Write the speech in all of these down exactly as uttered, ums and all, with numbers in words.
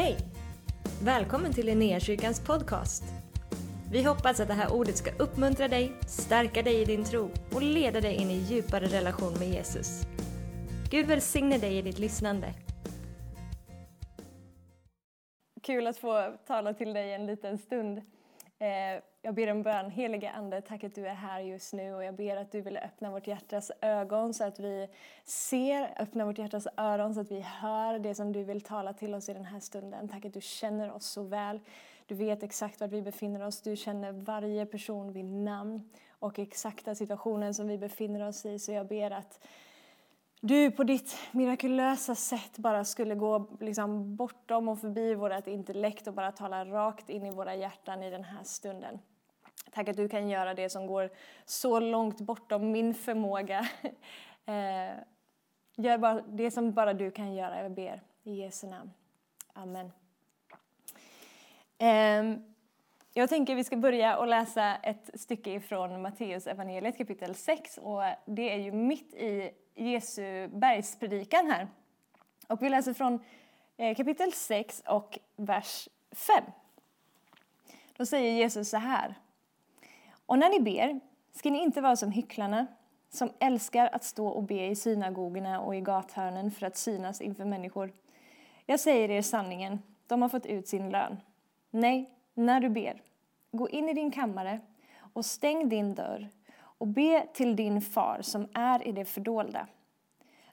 Hej! Välkommen till Linnékyrkans podcast. Vi hoppas att det här ordet ska uppmuntra dig, stärka dig i din tro och leda dig in i djupare relation med Jesus. Gud välsigne dig i ditt lyssnande. Kul att få tala till dig en liten stund. Jag ber en bön. Heliga Ande, tack att du är här just nu. Och jag ber att du vill öppna vårt hjärtas ögon så att vi ser. Öppna vårt hjärtas öron så att vi hör det som du vill tala till oss i den här stunden. Tack att du känner oss så väl. Du vet exakt var vi befinner oss. Du känner varje person vid namn och exakta situationen som vi befinner oss i. Så jag ber att du på ditt mirakulösa sätt bara skulle gå liksom bortom och förbi vårt intellekt och bara tala rakt in i våra hjärtan i den här stunden. Tack att du kan göra det som går så långt bortom min förmåga. Gör bara det som bara du kan göra, jag ber i Jesu namn. Amen. Jag tänker vi ska börja och läsa ett stycke ifrån Matteus Evangeliet kapitel sex. Och det är ju mitt i Jesu bergspredikan här. Och vi läser från kapitel sex och vers fem. Då säger Jesus så här. Och när ni ber ska ni inte vara som hycklarna som älskar att stå och be i synagogorna och i gathörnen för att synas inför människor. Jag säger er sanningen, de har fått ut sin lön. Nej, när du ber, gå in i din kammare och stäng din dörr och be till din far som är i det fördolda.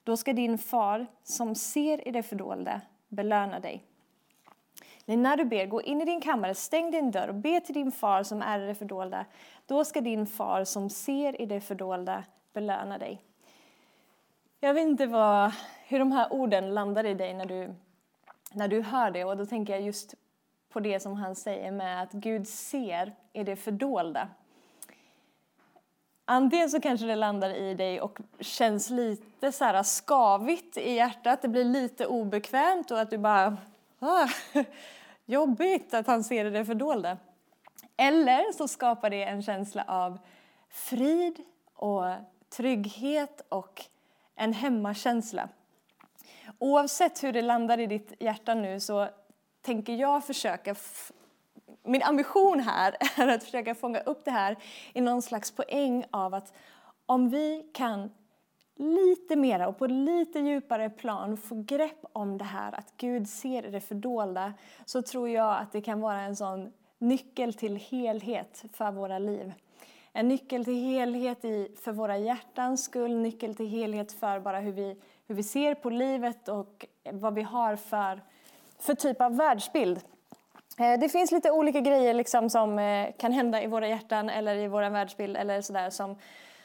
Då ska din far som ser i det fördolda belöna dig. Men när du ber, gå in i din kammare, stäng din dörr och be till din far som är i det fördolda. Då ska din far som ser i det fördolda belöna dig. Jag vet inte vad, hur de här orden landar i dig när du, när du hör det. Och då tänker jag just på det som han säger med att Gud ser i det fördolda. Antingen så kanske det landar i dig och känns lite så här skavigt i hjärtat. Det blir lite obekvämt och att du bara... Ah, jobbigt att han ser det fördolda. Eller så skapar det en känsla av frid och trygghet och en hemmakänsla. Oavsett hur det landar i ditt hjärta nu så tänker jag försöka... F- Min ambition här är att försöka fånga upp det här i någon slags poäng av att om vi kan lite mera och på lite djupare plan få grepp om det här att Gud ser det fördolda, så tror jag att det kan vara en sån nyckel till helhet för våra liv. En nyckel till helhet i, för våra hjärtans skull, nyckel till helhet för bara hur vi, hur vi ser på livet och vad vi har för, för typ av världsbild. Det finns lite olika grejer liksom som kan hända i våra hjärtan eller i vår världsbild eller sådär som,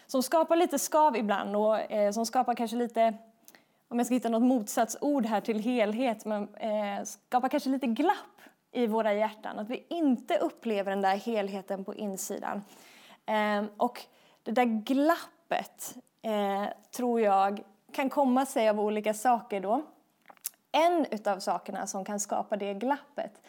som skapar lite skav ibland och eh, som skapar kanske lite, om jag ska hitta något motsatsord här till helhet, men eh, skapar kanske lite glapp i våra hjärtan. Att vi inte upplever den där helheten på insidan. Eh, och det där glappet eh, tror jag kan komma sig av olika saker då. En utav sakerna som kan skapa det glappet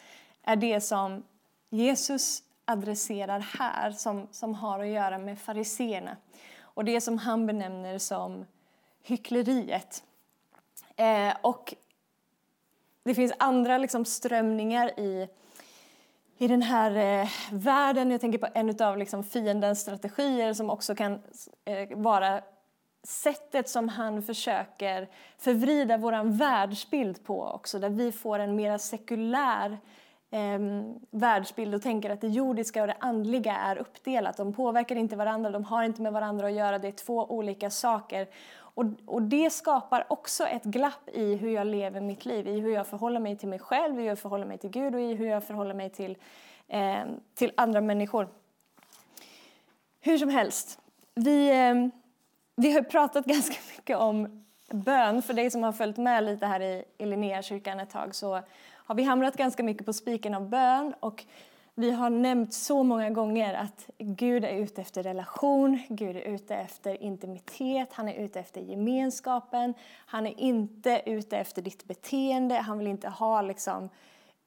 är det som Jesus adresserar här som, som har att göra med fariserna. Och det som han benämner som hyckleriet. Eh, och det finns andra liksom strömningar i, i den här eh, världen. Jag tänker på en av liksom fiendens strategier som också kan eh, vara sättet som han försöker förvrida vår världsbild på också. Där vi får en mera sekulär Eh, världsbild och tänker att det jordiska och det andliga är uppdelat. De påverkar inte varandra, de har inte med varandra att göra. Det är två olika saker. Och, och det skapar också ett glapp i hur jag lever mitt liv. I hur jag förhåller mig till mig själv, hur jag förhåller mig till Gud och i hur jag förhåller mig till, eh, till andra människor. Hur som helst. Vi, eh, vi har pratat ganska mycket om bön. För dig som har följt med lite här i, i Linnékyrkan ett tag så... har vi hamrat ganska mycket på spiken av bön och vi har nämnt så många gånger att Gud är ute efter relation, Gud är ute efter intimitet, han är ute efter gemenskapen, han är inte ute efter ditt beteende, han vill inte ha liksom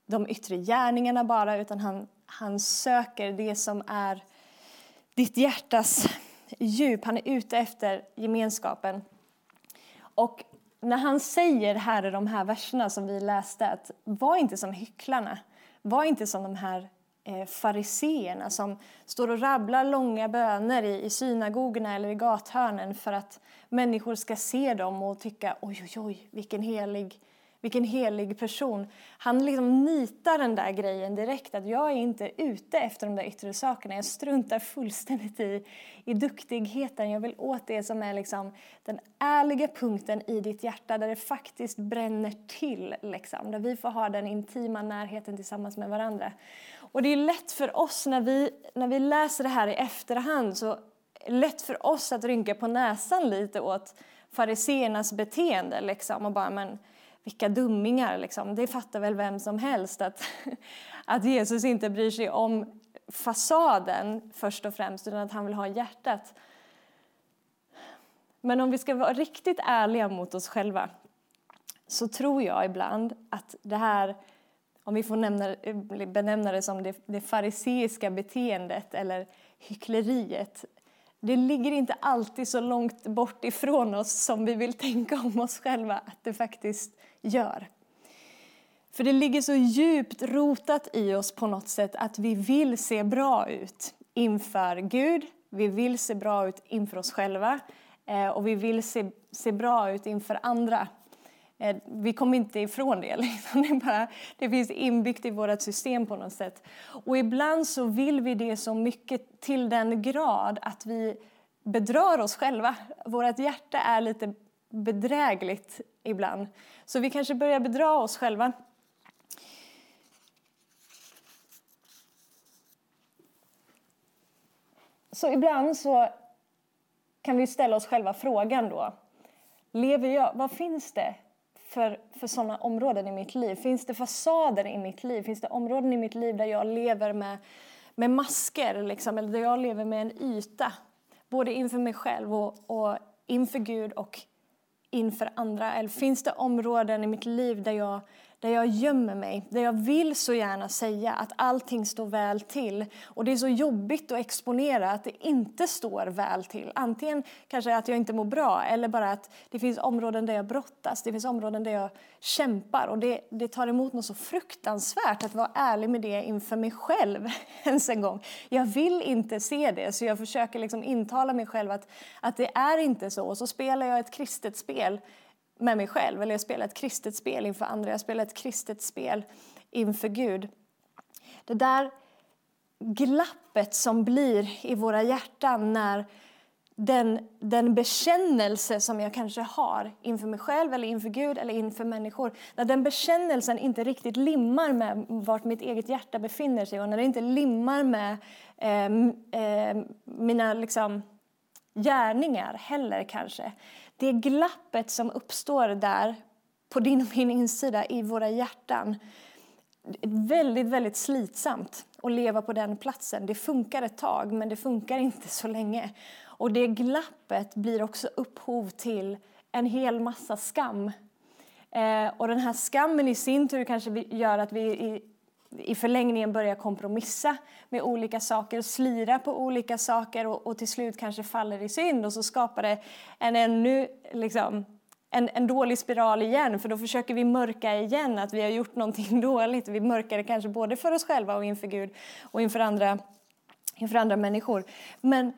de yttre gärningarna bara, utan han, han söker det som är ditt hjärtas djup, han är ute efter gemenskapen. Och när han säger här i de här verserna som vi läste att var inte som hycklarna, var inte som de här eh, fariseerna som står och rabblar långa böner i, i synagogorna eller i gathörnen för att människor ska se dem och tycka oj oj oj vilken helig, vilken helig person. Han liksom nitar den där grejen direkt att jag är inte ute efter de där yttre sakerna. Jag struntar fullständigt i, i duktigheten. Jag vill åt det som är liksom den ärliga punkten i ditt hjärta där det faktiskt bränner till. Liksom. Där vi får ha den intima närheten tillsammans med varandra. Och det är lätt för oss när vi, när vi läser det här i efterhand så är det lätt för oss att rynka på näsan lite åt fariseernas beteende. Liksom, och bara men... vilka dummingar, liksom. Det fattar väl vem som helst att, att Jesus inte bryr sig om fasaden först och främst utan att han vill ha hjärtat. Men om vi ska vara riktigt ärliga mot oss själva så tror jag ibland att det här, om vi får nämna, benämna det som det, det fariseiska beteendet eller hyckleriet, det ligger inte alltid så långt bort ifrån oss som vi vill tänka om oss själva att det faktiskt gör. För det ligger så djupt rotat i oss på något sätt att vi vill se bra ut inför Gud. Vi vill se bra ut inför oss själva och vi vill se, se bra ut inför andra. Vi kommer inte ifrån det. Liksom. Det, bara, det finns inbyggt i vårt system på något sätt. Och ibland så vill vi det så mycket till den grad att vi bedrör oss själva. Vårt hjärta är lite bedrägligt ibland. Så vi kanske börjar bedra oss själva. Så ibland så kan vi ställa oss själva frågan då. Lever jag? Vad finns det? För, för sådana områden i mitt liv? Finns det fasader i mitt liv? Finns det områden i mitt liv där jag lever med, med masker? Liksom, eller där jag lever med en yta? Både inför mig själv och, och inför Gud och inför andra. Eller finns det områden i mitt liv där jag, där jag gömmer mig? Där jag vill så gärna säga att allting står väl till. Och det är så jobbigt att exponera att det inte står väl till. Antingen kanske att jag inte mår bra. Eller bara att det finns områden där jag brottas. Det finns områden där jag kämpar. Och det, det tar emot något så fruktansvärt att vara ärlig med det inför mig själv. Ens en gång. Jag vill inte se det. Så jag försöker liksom intala mig själv att, att det är inte så. Och så spelar jag ett kristet spel med mig själv. Eller jag spelar ett kristet spel inför andra. Jag spelar ett kristet spel inför Gud. Det där glappet som blir i våra hjärtan när den, den bekännelse som jag kanske har inför mig själv eller inför Gud eller inför människor. När den bekännelsen inte riktigt limmar med vart mitt eget hjärta befinner sig. Och när det inte limmar med eh, eh, mina liksom, gärningar heller kanske. Det glappet som uppstår där på din och min insida i våra hjärtan är väldigt, väldigt slitsamt att leva på den platsen. Det funkar ett tag men det funkar inte så länge. Och det glappet blir också upphov till en hel massa skam. Eh, och den här skammen i sin tur kanske gör att vi i, i förlängningen börjar kompromissa med olika saker och slira på olika saker och, och till slut kanske faller i synd och så skapar det en ännu liksom, en, en dålig spiral igen för då försöker vi mörka igen att vi har gjort någonting dåligt. Vi mörkar det kanske både för oss själva och inför Gud och inför andra, inför andra människor. Men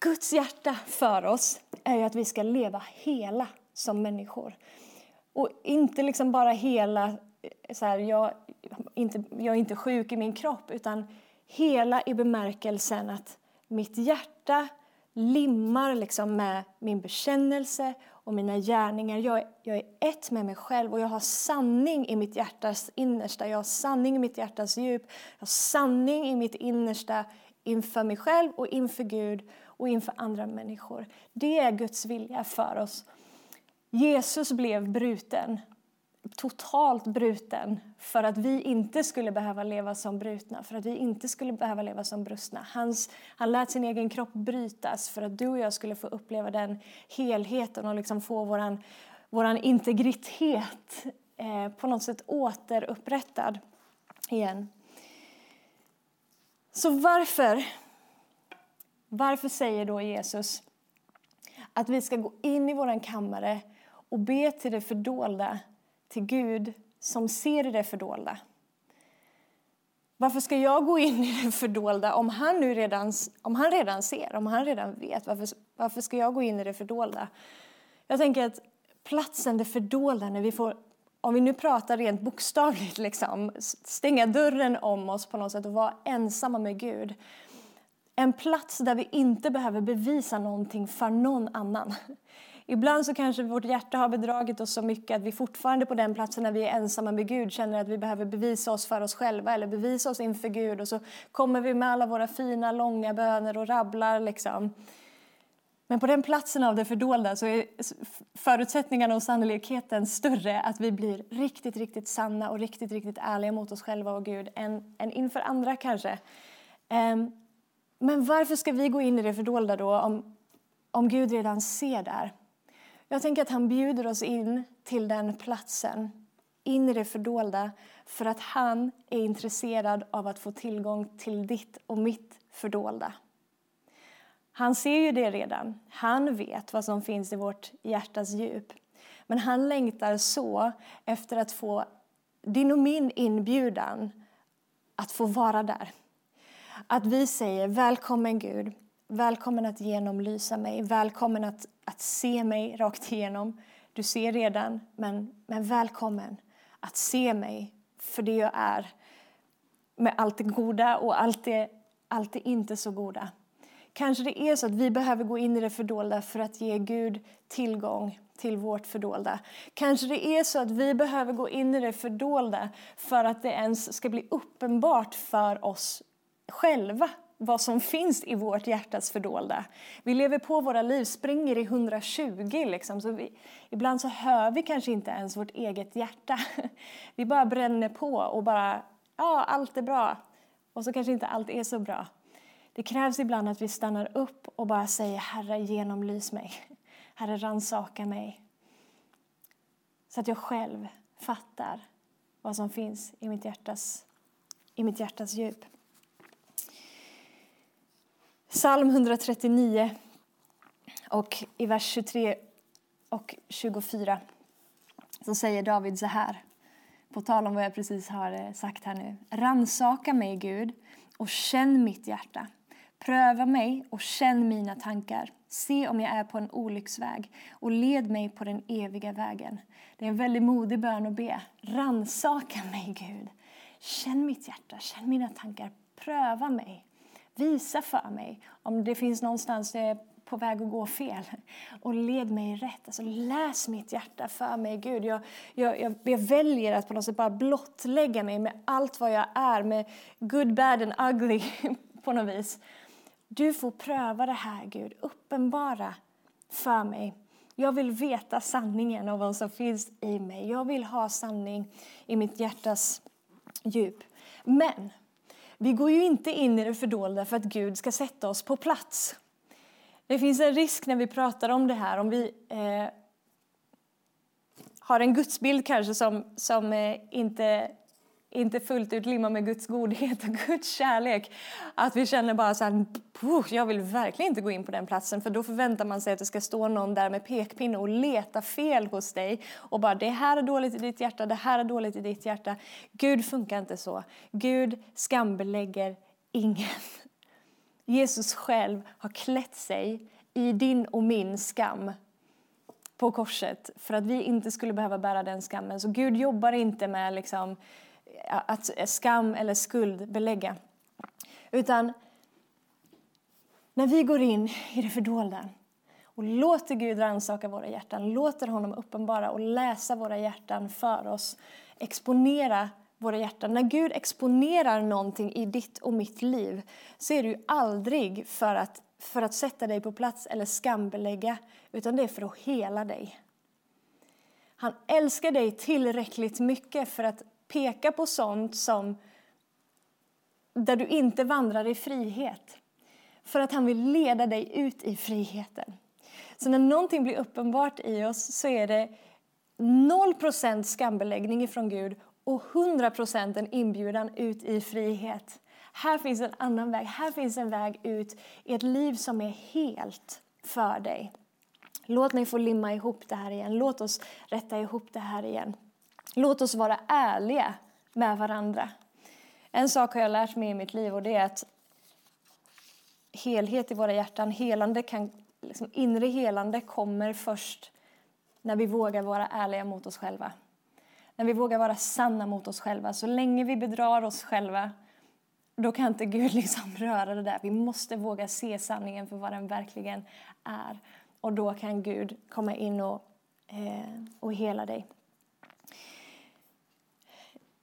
Guds hjärta för oss är ju att vi ska leva hela som människor och inte liksom bara hela så här, jag, inte, jag är inte sjuk i min kropp utan hela i bemärkelsen att mitt hjärta limmar liksom med min bekännelse och mina gärningar. Jag, jag är ett med mig själv och jag har sanning i mitt hjärtas innersta. Jag har sanning i mitt hjärtas djup. Jag har sanning i mitt innersta inför mig själv och inför Gud och inför andra människor. Det är Guds vilja för oss. Jesus blev bruten. Totalt bruten för att vi inte skulle behöva leva som brutna, för att vi inte skulle behöva leva som brustna. Hans, han lät sin egen kropp brytas för att du och jag skulle få uppleva den helheten och liksom få våran, våran integritet eh, på något sätt återupprättad igen. Så varför, varför säger då Jesus att vi ska gå in i våran kammare och be till det fördolda, till Gud som ser det fördolda. Varför ska jag gå in i det fördolda om han nu redan, om han redan ser, om han redan vet? Varför, varför ska jag gå in i det fördolda? Jag tänker att platsen det fördolda, när vi får, om vi nu pratar rent bokstavligt, liksom, stänga dörren om oss på något sätt och vara ensamma med Gud. En plats där vi inte behöver bevisa någonting för någon annan. Ibland så kanske vårt hjärta har bedragit oss så mycket att vi fortfarande på den platsen när vi är ensamma med Gud känner att vi behöver bevisa oss för oss själva eller bevisa oss inför Gud. Och så kommer vi med alla våra fina, långa böner och rabblar liksom. Men på den platsen av det fördolda så är förutsättningarna och sannolikheten större att vi blir riktigt, riktigt sanna och riktigt, riktigt ärliga mot oss själva och Gud än, än inför andra kanske. Um, men varför ska vi gå in i det fördolda då om, om Gud redan ser där? Jag tänker att han bjuder oss in till den platsen, in i det fördolda, för att han är intresserad av att få tillgång till ditt och mitt fördolda. Han ser ju det redan. Han vet vad som finns i vårt hjärtas djup. Men han längtar så efter att få din och min inbjudan att få vara där. Att vi säger välkommen Gud, välkommen att genomlysa mig, välkommen att, att se mig rakt igenom. Du ser redan, men, men välkommen att se mig för det jag är. Med allt det goda och allt det, allt det inte så goda. Kanske det är så att vi behöver gå in i det fördolda för att ge Gud tillgång till vårt fördolda. Kanske det är så att vi behöver gå in i det fördolda för att det ens ska bli uppenbart för oss själva vad som finns i vårt hjärtas fördolda. Vi lever på våra liv, springer i hundratjugo liksom. Så vi, ibland så hör vi kanske inte ens vårt eget hjärta. Vi bara bränner på och bara, ja allt är bra. Och så kanske inte allt är så bra. Det krävs ibland att vi stannar upp och bara säger Herre genomlys mig. Herre rannsaka mig. Så att jag själv fattar vad som finns i mitt hjärtas, i mitt hjärtas djup. Psalm hundratrettionio och i vers tjugotre och tjugofyra så säger David så här. På tal om vad jag precis har sagt här nu. Rannsaka mig Gud och känn mitt hjärta. Pröva mig och känn mina tankar. Se om jag är på en olycksväg och led mig på den eviga vägen. Det är en väldigt modig bön att be. Rannsaka mig Gud. Känn mitt hjärta, känn mina tankar. Pröva mig. Visa för mig om det finns någonstans jag är på väg att gå fel. Och led mig rätt. Alltså läs mitt hjärta för mig Gud. Jag, jag, jag, jag väljer att på något sätt bara blottlägga mig med allt vad jag är. Med good, bad and ugly på något vis. Du får pröva det här Gud. Uppenbara för mig. Jag vill veta sanningen om vad som finns i mig. Jag vill ha sanning i mitt hjärtas djup. Men vi går ju inte in i det fördolda för att Gud ska sätta oss på plats. Det finns en risk när vi pratar om det här. Om vi eh, har en gudsbild kanske som, som eh, inte, inte fullt ut limmar med Guds godhet och Guds kärlek. Att vi känner bara så här, jag vill verkligen inte gå in på den platsen. För då förväntar man sig att det ska stå någon där med pekpinne och leta fel hos dig. Och bara, det här är dåligt i ditt hjärta, det här är dåligt i ditt hjärta. Gud funkar inte så. Gud skambelägger ingen. Jesus själv har klätt sig i din och min skam på korset för att vi inte skulle behöva bära den skammen. Så Gud jobbar inte med liksom att skam eller skuld belägga. Utan när vi går in i det fördolda och låter Gud rannsaka våra hjärtan, låter honom uppenbara och läsa våra hjärtan för oss, exponera våra hjärtan. När Gud exponerar någonting i ditt och mitt liv så är det ju aldrig för att, för att sätta dig på plats eller skambelägga, utan det är för att hela dig. Han älskar dig tillräckligt mycket för att peka på sånt som där du inte vandrar i frihet. För att han vill leda dig ut i friheten. Så när någonting blir uppenbart i oss så är det noll procent skambeläggning ifrån Gud och hundra procent en inbjudan ut i frihet. Här finns en annan väg. Här finns en väg ut i ett liv som är helt för dig. Låt mig få limma ihop det här igen. Låt oss rätta ihop det här igen. Låt oss vara ärliga med varandra. En sak har jag lärt mig i mitt liv, och det är att helhet i våra hjärtan, helande kan, liksom inre helande kommer först när vi vågar vara ärliga mot oss själva. När vi vågar vara sanna mot oss själva. Så länge vi bedrar oss själva, då kan inte Gud liksom röra det där. Vi måste våga se sanningen för vad den verkligen är. Och då kan Gud komma in och, eh, och hela dig.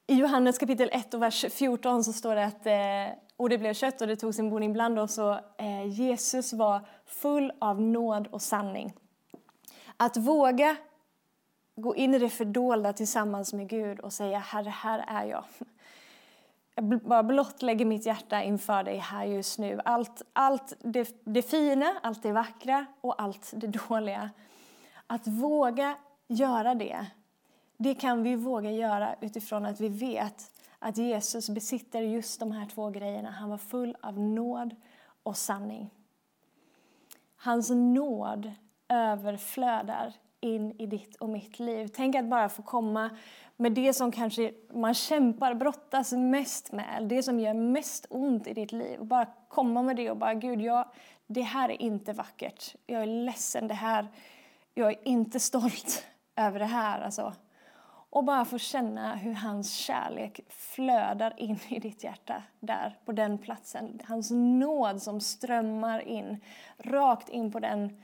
I Johannes kapitel ett och vers fjorton så står det att eh, och det blev kött och det tog sin boning bland oss. Och, eh, Jesus var full av nåd och sanning. Att våga gå in i det fördolda tillsammans med Gud och säga: Herre, här är jag. Jag bara blottlägger mitt hjärta inför dig här just nu. Allt, allt det, det fina, allt det vackra och allt det dåliga. Att våga göra det, det kan vi våga göra utifrån att vi vet att Jesus besitter just de här två grejerna. Han var full av nåd och sanning. Hans nåd överflödar in i ditt och mitt liv. Tänk att bara få komma med det som kanske man kämpar, brottas mest med. Det som gör mest ont i ditt liv. Bara komma med det och bara: Gud, jag, det här är inte vackert. Jag är ledsen, det här. Jag är inte stolt över det här. Alltså. Och bara få känna hur hans kärlek flödar in i ditt hjärta. Där, på den platsen. Hans nåd som strömmar in. Rakt in på den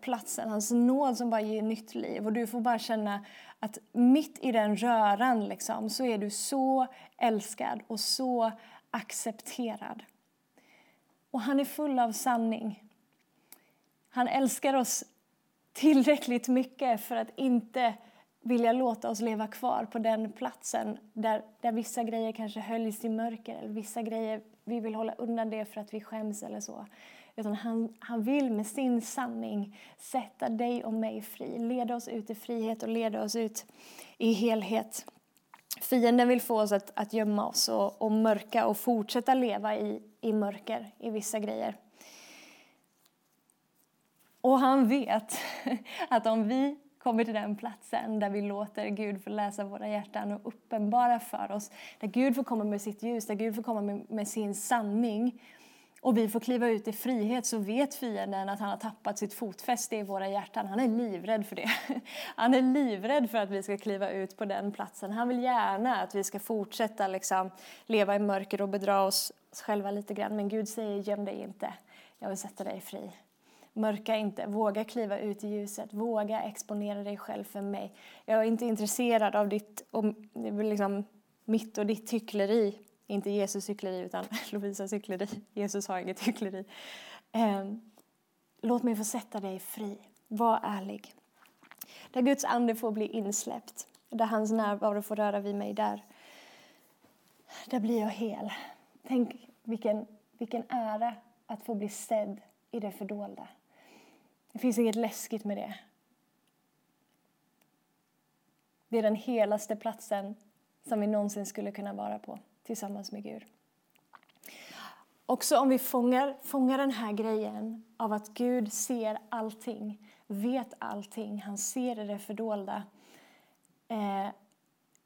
platsen, hans nåd som bara ger nytt liv. Och du får bara känna att mitt i den röran liksom, så är du så älskad och så accepterad. Och han är full av sanning. Han älskar oss tillräckligt mycket för att inte vilja låta oss leva kvar på den platsen där, där vissa grejer kanske höljs i mörker, eller vissa grejer vi vill hålla undan det för att vi skäms eller så. Utan han, han vill med sin sanning sätta dig och mig fri. Leda oss ut i frihet och leda oss ut i helhet. Fienden vill få oss att, att gömma oss och, och mörka och fortsätta leva i, i mörker, i vissa grejer. Och han vet att om vi kommer till den platsen där vi låter Gud få läsa våra hjärtan och uppenbara för oss. Där Gud får komma med sitt ljus, där Gud får komma med, med sin sanning. Och vi får kliva ut i frihet, så vet fienden att han har tappat sitt fotfäste i våra hjärtan. Han är livrädd för det. Han är livrädd för att vi ska kliva ut på den platsen. Han vill gärna att vi ska fortsätta liksom leva i mörker och bedra oss själva lite grann. Men Gud säger: göm dig inte. Jag vill sätta dig fri. Mörka inte. Våga kliva ut i ljuset. Våga exponera dig själv för mig. Jag är inte intresserad av ditt, om, liksom, mitt och ditt hyckleri. Inte Jesus hyckleri, utan Lovisas hyckleri. Jesus har inget hyckleri. Eh, låt mig få sätta dig fri. Var ärlig. Där Guds ande får bli insläppt. Där hans närvaro får röra vid mig. Där, där blir jag hel. Tänk vilken, vilken ära att få bli sedd i det fördolda. Det finns inget läskigt med det. Det är den helaste platsen som vi någonsin skulle kunna vara på. Tillsammans med Gud. Också om vi fångar, fångar den här grejen av att Gud ser allting, vet allting, han ser det fördolda. Eh,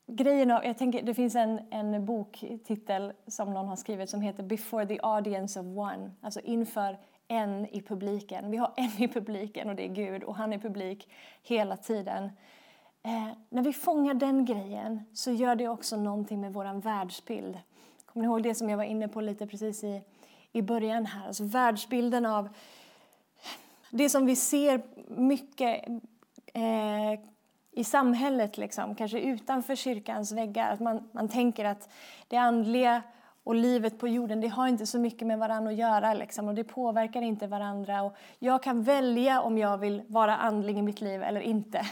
grejen av, jag tänker, det finns en, en boktitel som någon har skrivit som heter Before the Audience of One, alltså inför en i publiken. Vi har en i publiken och det är Gud, och han är publik hela tiden. Eh, när vi fångar den grejen så gör det också någonting med våran världsbild. Kommer ni ihåg det som jag var inne på lite precis i, i början här? Alltså världsbilden av det som vi ser mycket eh, i samhället, liksom, kanske utanför kyrkans väggar. Att man, man tänker att det andliga och livet på jorden, det har inte så mycket med varandra att göra. Liksom, och det påverkar inte varandra. Och jag kan välja om jag vill vara andlig i mitt liv eller inte.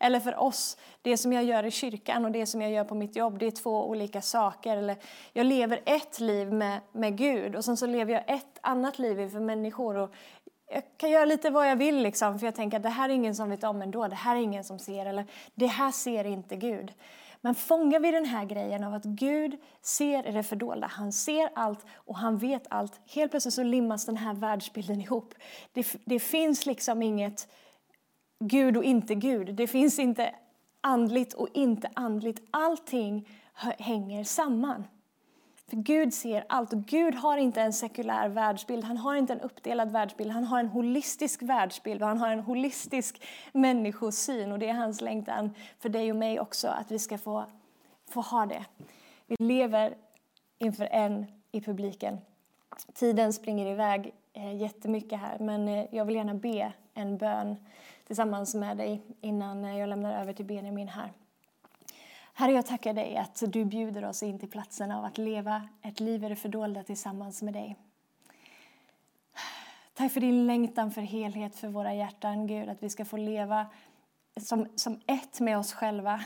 Eller för oss, det som jag gör i kyrkan och det som jag gör på mitt jobb, det är två olika saker. Eller jag lever ett liv med, med Gud, och sen så lever jag ett annat liv för människor. Och jag kan göra lite vad jag vill, liksom, för jag tänker att det här är ingen som vet om ändå. Det här är ingen som ser, eller det här ser inte Gud. Men fångar vi den här grejen av att Gud ser det fördolda. Han ser allt och han vet allt. Helt plötsligt så limmas den här världsbilden ihop. Det, det finns liksom inget Gud och inte Gud. Det finns inte andligt och inte andligt. Allting hänger samman. För Gud ser allt. Och Gud har inte en sekulär världsbild. Han har inte en uppdelad världsbild. Han har en holistisk världsbild. Och han har en holistisk människosyn. Och det är hans längtan för dig och mig också. Att vi ska få, få ha det. Vi lever inför en i publiken. Tiden springer iväg jättemycket här. Men jag vill gärna be en bön tillsammans med dig innan jag lämnar över till Benjamin här. Herre, jag tackar dig att du bjuder oss in till platsen av att leva ett liv i det fördolda tillsammans med dig. Tack för din längtan för helhet för våra hjärtan, Gud. Att vi ska få leva som, som ett med oss själva,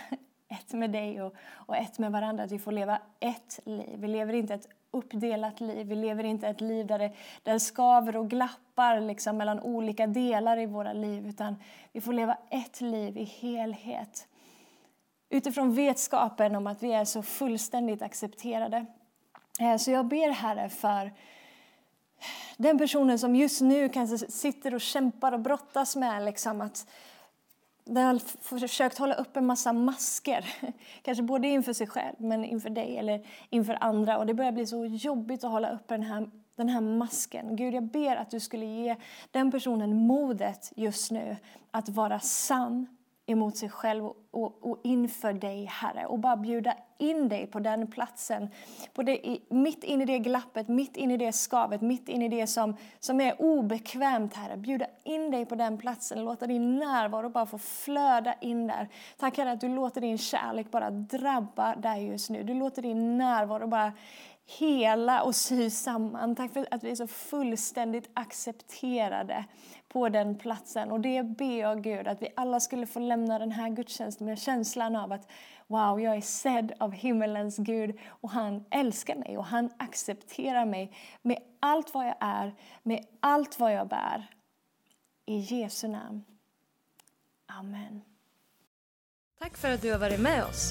ett med dig och, och ett med varandra. Att vi får leva ett liv. Vi lever inte ett uppdelat liv. Vi lever inte ett liv där det där skaver och glappar liksom mellan olika delar i våra liv. Utan vi får leva ett liv i helhet. Utifrån vetskapen om att vi är så fullständigt accepterade. Så jag ber, Herre, för den personen som just nu kanske sitter och kämpar och brottas med liksom att den har försökt hålla upp en massa masker. Kanske både inför sig själv men inför dig eller inför andra. Och det börjar bli så jobbigt att hålla upp den här, den här masken. Gud, jag ber att du skulle ge den personen modet just nu att vara sann emot sig själv och, och, och inför dig, Herre. Och bara bjuda in dig på den platsen. På det, i, mitt in i det glappet, mitt in i det skavet, mitt in i det som, som är obekvämt, Herre. Bjuda in dig på den platsen. Låta din närvaro bara få flöda in där. Tack, Herre, att du låter din kärlek bara drabba där just nu. Du låter din närvaro bara hela och sy samman. Tack för att vi är så fullständigt accepterade på den platsen. Och det ber jag, Gud, att vi alla skulle få lämna den här gudstjänsten med känslan av att wow, jag är sedd av himmelens Gud. Och han älskar mig och han accepterar mig med allt vad jag är, med allt vad jag bär. I Jesu namn. Amen. Tack för att du har varit med oss.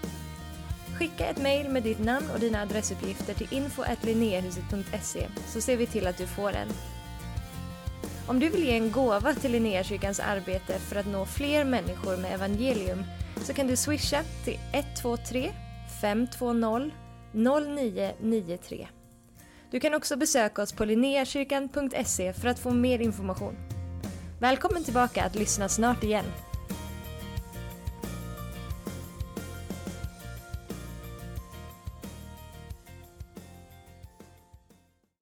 Skicka ett mejl med ditt namn och dina adressuppgifter till info snabel-a linneahuset punkt se så ser vi till att du får en. Om du vill ge en gåva till Linnékyrkans arbete för att nå fler människor med evangelium så kan du swisha till ett två tre fem två noll noll nio nio tre. Du kan också besöka oss på linnekyrkan punkt se för att få mer information. Välkommen tillbaka att lyssna snart igen.